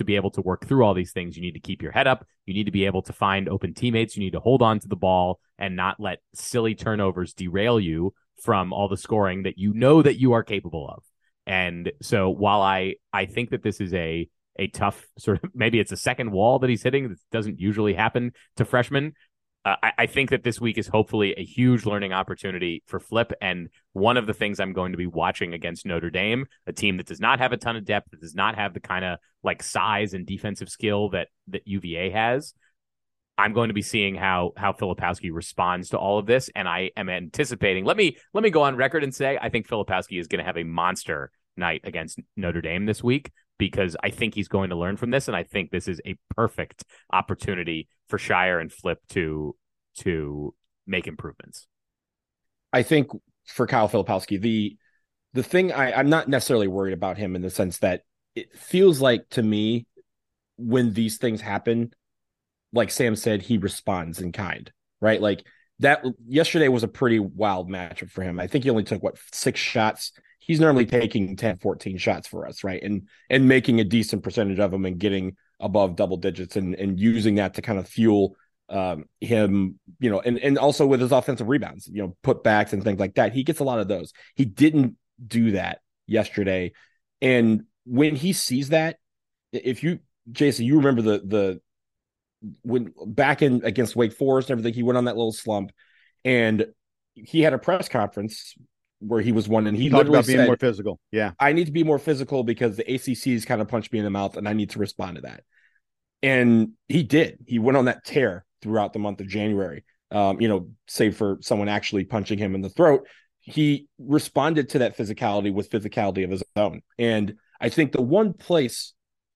be able to work through all these things. You need to keep your head up. You need to be able to find open teammates. You need to hold on to the ball and not let silly turnovers derail you from all the scoring that you know that you are capable of. And so while I think that this is a tough sort of, maybe it's a second wall that he's hitting that doesn't usually happen to freshmen, I think that this week is hopefully a huge learning opportunity for Flip. And one of the things I'm going to be watching against Notre Dame, a team that does not have a ton of depth, that does not have the kind of like size and defensive skill that UVA has, I'm going to be seeing how Filipowski responds to all of this, and I am anticipating. Let me go on record and say I think Filipowski is going to have a monster night against Notre Dame this week, because I think he's going to learn from this, and I think this is a perfect opportunity for Scheyer and Flip to make improvements. I think for Kyle Filipowski, the thing I'm not necessarily worried about him in the sense that it feels like to me when these things happen, like Sam said, he responds in kind, right? Like that yesterday was a pretty wild matchup for him. I think he only took 6 shots. He's normally taking 10, 14 shots for us, right? And making a decent percentage of them and getting above double digits and using that to kind of fuel him, and also with his offensive rebounds, putbacks and things like that. He gets a lot of those. He didn't do that yesterday. And when he sees that, if you, Jason, you remember when back in against Wake Forest and everything, he went on that little slump and he had a press conference where he was one and he talked about being more physical. Yeah. I need to be more physical because the ACC has kind of punched me in the mouth and I need to respond to that. And he did. He went on that tear throughout the month of January, save for someone actually punching him in the throat. He responded to that physicality with physicality of his own. And I think the one place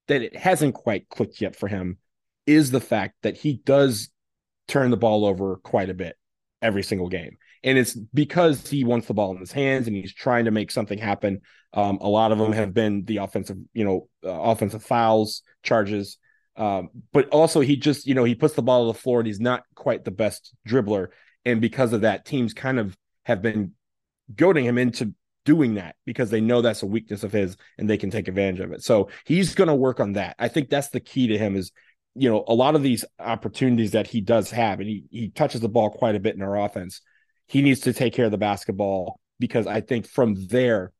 that it hasn't quite clicked yet for him is the fact that he does turn the ball over quite a bit every single game. And it's because he wants the ball in his hands and he's trying to make something happen. A lot of them have been the offensive fouls, charges. But also he just, he puts the ball on the floor and he's not quite the best dribbler. And because of that, teams kind of have been goading him into doing that because they know that's a weakness of his and they can take advantage of it. So he's going to work on that. I think that's the key to him is, a lot of these opportunities that he does have, and he touches the ball quite a bit in our offense, he needs to take care of the basketball, because I think from there,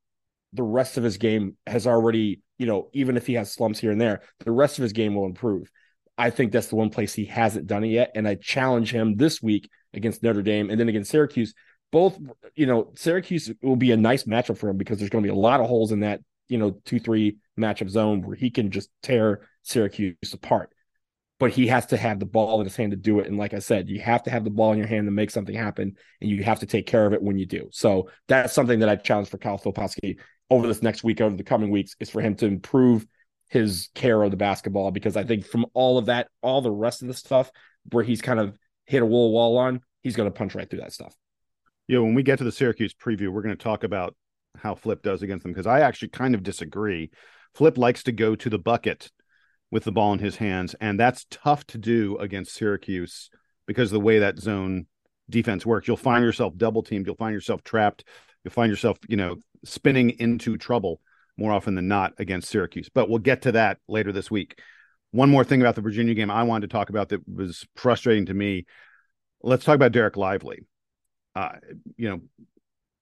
the rest of his game has already, even if he has slumps here and there, the rest of his game will improve. I think that's the one place he hasn't done it yet, and I challenge him this week against Notre Dame and then against Syracuse. Both, Syracuse will be a nice matchup for him because there's going to be a lot of holes in that, 2-3 matchup zone where he can just tear Syracuse apart. But he has to have the ball in his hand to do it. And like I said, you have to have the ball in your hand to make something happen, and you have to take care of it when you do. So that's something that I challenge for Kyle Filipowski over this next week, over the coming weeks, is for him to improve his care of the basketball, because I think from all of that, all the rest of the stuff where he's kind of hit a wall on, he's going to punch right through that stuff. Yeah, when we get to the Syracuse preview, we're going to talk about how Flip does against them, because I actually kind of disagree. Flip likes to go to the bucket with the ball in his hands, and that's tough to do against Syracuse because of the way that zone defense works. You'll find yourself double teamed. You'll find yourself trapped. You'll find yourself, spinning into trouble more often than not against Syracuse. But we'll get to that later this week. One more thing about the Virginia game I wanted to talk about that was frustrating to me. Let's talk about Derek Lively.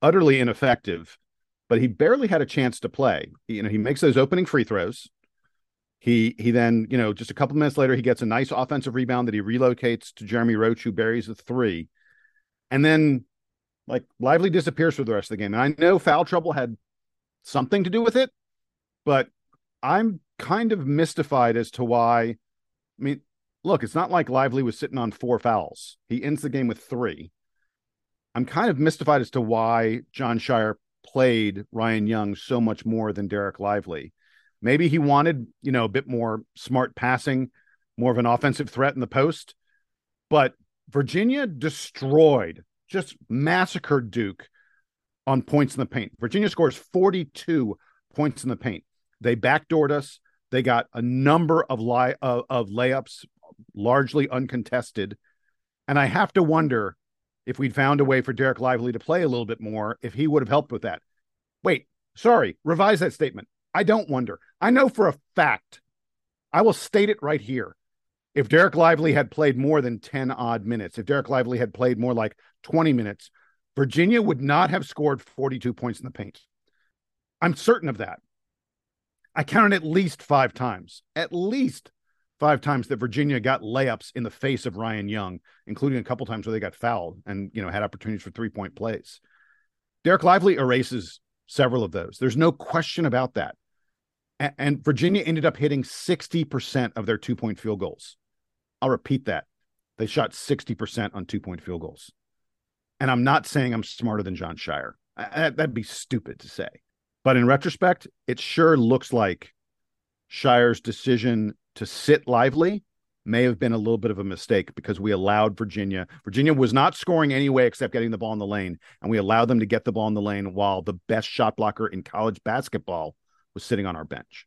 Utterly ineffective, but he barely had a chance to play. He makes those opening free throws. He then, just a couple minutes later, he gets a nice offensive rebound that he relocates to Jeremy Roach, who buries a three. And then, Lively disappears for the rest of the game. And I know foul trouble had something to do with it, but I'm kind of mystified as to why. I mean, look, it's not like Lively was sitting on four fouls. He ends the game with three. I'm kind of mystified as to why Jon Scheyer played Ryan Young so much more than Derek Lively. Maybe he wanted, a bit more smart passing, more of an offensive threat in the post. But Virginia destroyed, just massacred Duke on points in the paint. Virginia scores 42 points in the paint. They backdoored us. They got a number of layups, largely uncontested. And I have to wonder if we'd found a way for Derek Lively to play a little bit more, if he would have helped with that. Revise that statement. I don't wonder. I know for a fact, I will state it right here. If Derek Lively had played more than 10 odd minutes, if Derek Lively had played more like 20 minutes, Virginia would not have scored 42 points in the paint. I'm certain of that. I counted at least five times that Virginia got layups in the face of Ryan Young, including a couple times where they got fouled and, had opportunities for 3-point plays. Derek Lively erases several of those. There's no question about that. And Virginia ended up hitting 60% of their 2-point field goals. I'll repeat that. They shot 60% on 2-point field goals. And I'm not saying I'm smarter than Jon Scheyer. That'd be stupid to say. But in retrospect, it sure looks like Scheyer's decision to sit Lively may have been a little bit of a mistake, because we allowed Virginia. Virginia was not scoring anyway except getting the ball in the lane. And we allowed them to get the ball in the lane while the best shot blocker in college basketball was sitting on our bench.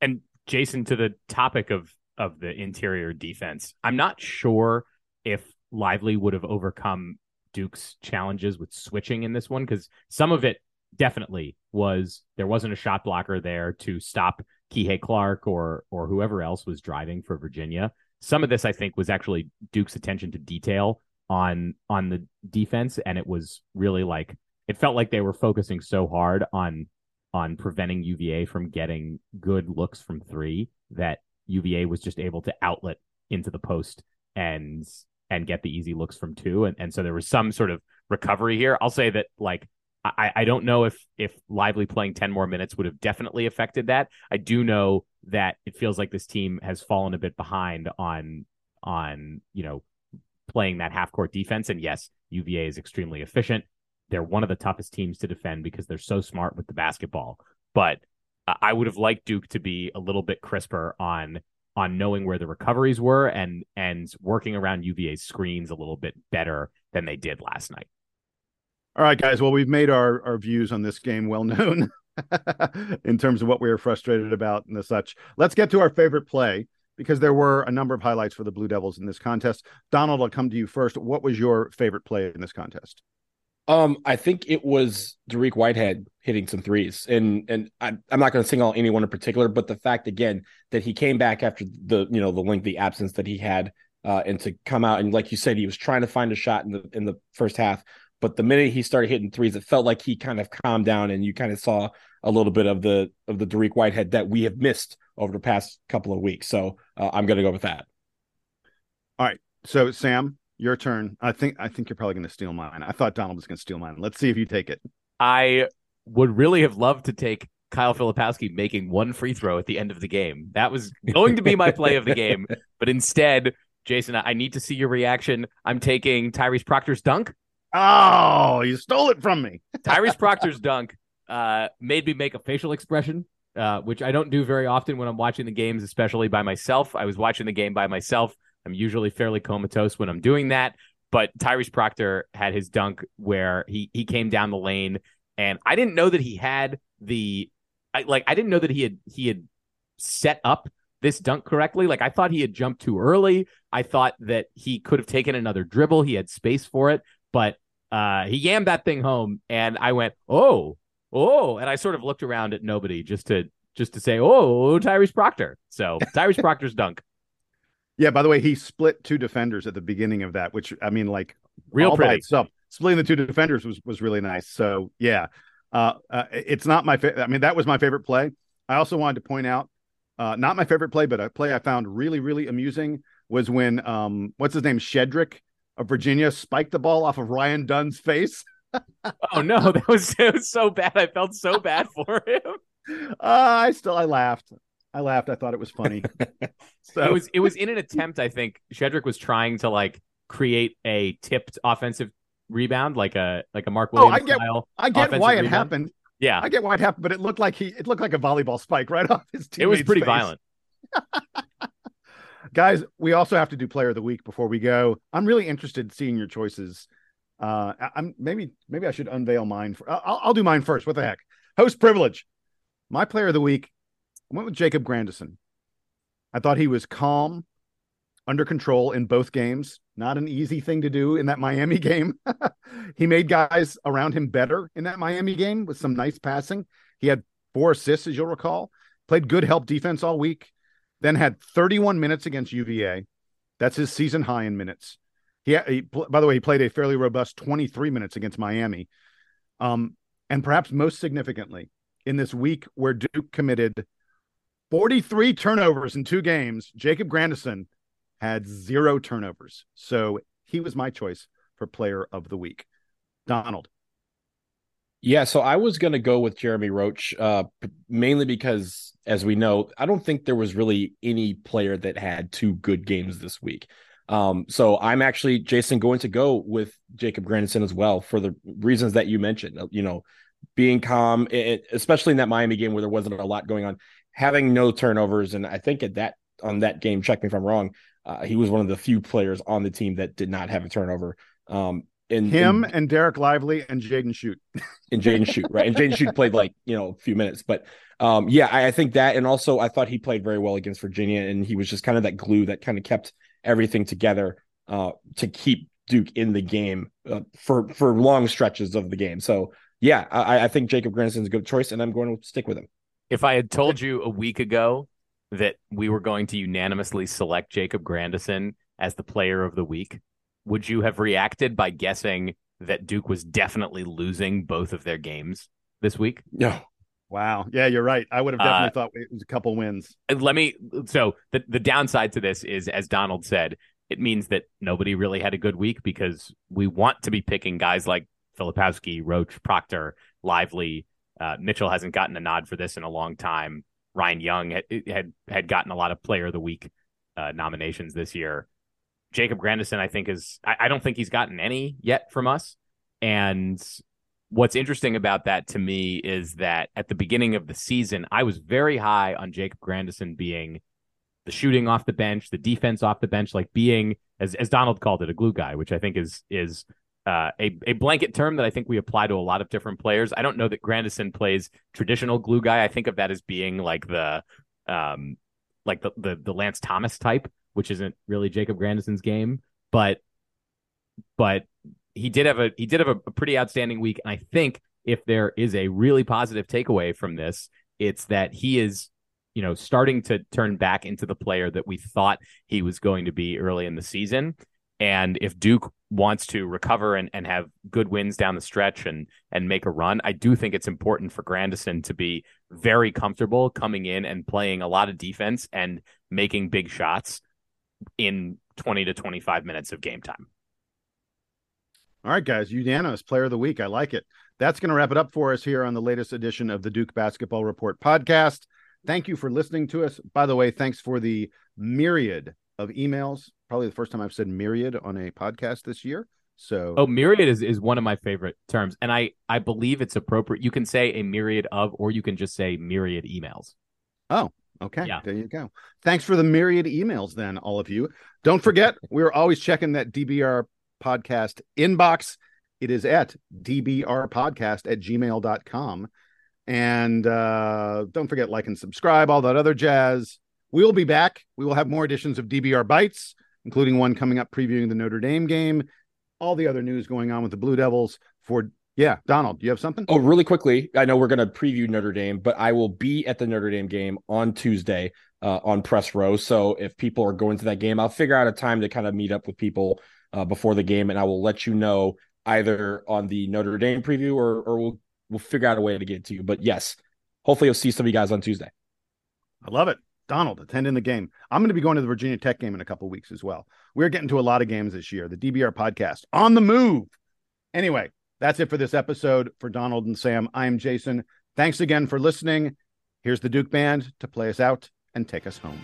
And Jason, to the topic of the interior defense, I'm not sure if Lively would have overcome Duke's challenges with switching in this one, because some of it definitely was there wasn't a shot blocker there to stop Kihei Clark or whoever else was driving for Virginia. Some of this, I think, was actually Duke's attention to detail on the defense, and it was really it felt like they were focusing so hard on preventing UVA from getting good looks from three that UVA was just able to outlet into the post and get the easy looks from two. And so there was some sort of recovery here. I'll say that I don't know if Lively playing 10 more minutes would have definitely affected that. I do know that it feels like this team has fallen a bit behind on playing that half court defense. And yes, UVA is extremely efficient. They're one of the toughest teams to defend because they're so smart with the basketball. But I would have liked Duke to be a little bit crisper on knowing where the recoveries were and working around UVA's screens a little bit better than they did last night. All right, guys. Well, we've made our views on this game well known in terms of what we were frustrated about and the such. Let's get to our favorite play, because there were a number of highlights for the Blue Devils in this contest. Donald, I'll come to you first. What was your favorite play in this contest? I think it was Dariq Whitehead hitting some threes, and I'm not going to single out anyone in particular, but the fact again that he came back after the absence that he had, and to come out and, like you said, he was trying to find a shot in the first half, but the minute he started hitting threes, it felt like he kind of calmed down, and you kind of saw a little bit of the Dariq Whitehead that we have missed over the past couple of weeks. So I'm going to go with that. All right, so Sam, your turn. I think you're probably going to steal mine. I thought Donald was going to steal mine. Let's see if you take it. I would really have loved to take Kyle Filipowski making one free throw at the end of the game. That was going to be my play of the game. But instead, Jason, I need to see your reaction. I'm taking Tyrese Proctor's dunk. Oh, you stole it from me. Tyrese Proctor's dunk made me make a facial expression, which I don't do very often when I'm watching the games, especially by myself. I was watching the game by myself. I'm usually fairly comatose when I'm doing that, but Tyrese Proctor had his dunk where he came down the lane, and I didn't know that he had he had set up this dunk correctly. I thought he had jumped too early. I thought that he could have taken another dribble. He had space for it, but he yammed that thing home, and I went, "Oh, oh, and I sort of looked around at nobody just to say, oh, Tyrese Proctor. So Tyrese Proctor's dunk. Yeah, by the way, he split two defenders at the beginning of that, which, I mean, like, real all by itself. Splitting the two defenders was really nice. So, yeah, it's not my favorite. I mean, that was my favorite play. I also wanted to point out, not my favorite play, but a play I found really, really amusing was when, what's his name, Shedrick of Virginia spiked the ball off of Ryan Dunn's face. Oh, no, that was so bad. I felt so bad for him. I laughed. I thought it was funny. So it was in an attempt, I think. Shedrick was trying to, like, create a tipped offensive rebound, like a Mark Williams style. I get why it happened. Yeah, I get why it happened, but it looked like a volleyball spike right off his teammate's. It was pretty violent. Guys, we also have to do Player of the Week before we go. I'm really interested in seeing your choices. I'm maybe I should unveil mine. I'll do mine first. What the heck? Host privilege. My Player of the Week. I went with Jacob Grandison. I thought he was calm, under control in both games. Not an easy thing to do in that Miami game. He made guys around him better in that Miami game with some nice passing. He had 4 assists, as you'll recall. Played good help defense all week. Then had 31 minutes against UVA. That's his season high in minutes. By the way, he played a fairly robust 23 minutes against Miami. And perhaps most significantly, in this week where Duke committed 43 turnovers in 2 games, Jacob Grandison had 0 turnovers. So he was my choice for Player of the Week. Donald. Yeah, so I was going to go with Jeremy Roach, mainly because, as we know, I don't think there was really any player that had 2 good games this week. So I'm actually, Jason, going to go with Jacob Grandison as well for the reasons that you mentioned. You know, being calm, especially in that Miami game where there wasn't a lot going on. Having no turnovers, and I think on that game, check me if I'm wrong, he was one of the few players on the team that did not have a turnover. And Derek Lively and Jaden Schutt. And Jaden Schutt, right? And Jaden Schutt played a few minutes. But, I think that, and also I thought he played very well against Virginia, and he was just kind of that glue that kind of kept everything together to keep Duke in the game for long stretches of the game. So, yeah, I think Jacob Grandison's a good choice, and I'm going to stick with him. If I had told you a week ago that we were going to unanimously select Jacob Grandison as the Player of the Week, would you have reacted by guessing that Duke was definitely losing both of their games this week? No. Wow. Yeah, you're right. I would have definitely thought it was a couple wins. So the downside to this is, as Donald said, it means that nobody really had a good week because we want to be picking guys like Filipowski, Roach, Proctor, Lively. Mitchell hasn't gotten a nod for this in a long time. Ryan Young had gotten a lot of Player of the Week nominations this year. Jacob Grandison, I think, I don't think he's gotten any yet from us. And what's interesting about that to me is that at the beginning of the season, I was very high on Jacob Grandison being the shooting off the bench, the defense off the bench, like being, as Donald called it, a glue guy, which I think is a blanket term that I think we apply to a lot of different players. I don't know that Grandison plays traditional glue guy. I think of that as being like the Lance Thomas type, which isn't really Jacob Grandison's game, but he did have a pretty outstanding week. And I think if there is a really positive takeaway from this, it's that he is, starting to turn back into the player that we thought he was going to be early in the season. And if Duke wants to recover and have good wins down the stretch and make a run, I do think it's important for Grandison to be very comfortable coming in and playing a lot of defense and making big shots in 20 to 25 minutes of game time. All right, guys, unanimous Player of the Week. I like it. That's going to wrap it up for us here on the latest edition of the Duke Basketball Report podcast. Thank you for listening to us. By the way, thanks for the myriad of emails. Probably the first time I've said myriad on a podcast this year. So, myriad is one of my favorite terms. And I believe it's appropriate. You can say a myriad of, or you can just say myriad emails. Oh, okay. Yeah. There you go. Thanks for the myriad emails then, all of you. Don't forget, we're always checking that DBR podcast inbox. It is at dbrpodcast@gmail.com. And don't forget, like and subscribe, all that other jazz. We'll be back. We will have more editions of DBR Bites, including one coming up previewing the Notre Dame game, all the other news going on with the Blue Devils. For Yeah, Donald, you have something? Oh, really quickly. I know we're going to preview Notre Dame, but I will be at the Notre Dame game on Tuesday on press row. So if people are going to that game, I'll figure out a time to kind of meet up with people before the game, and I will let you know either on the Notre Dame preview or we'll figure out a way to get it to you. But yes, hopefully you'll see some of you guys on Tuesday. I love it. Donald, attending the game. I'm going to be going to the Virginia Tech game in a couple of weeks as well. We're getting to a lot of games this year. The DBR podcast on the move. Anyway, that's it for this episode. For Donald and Sam, I am Jason. Thanks again for listening. Here's the Duke Band to play us out and take us home.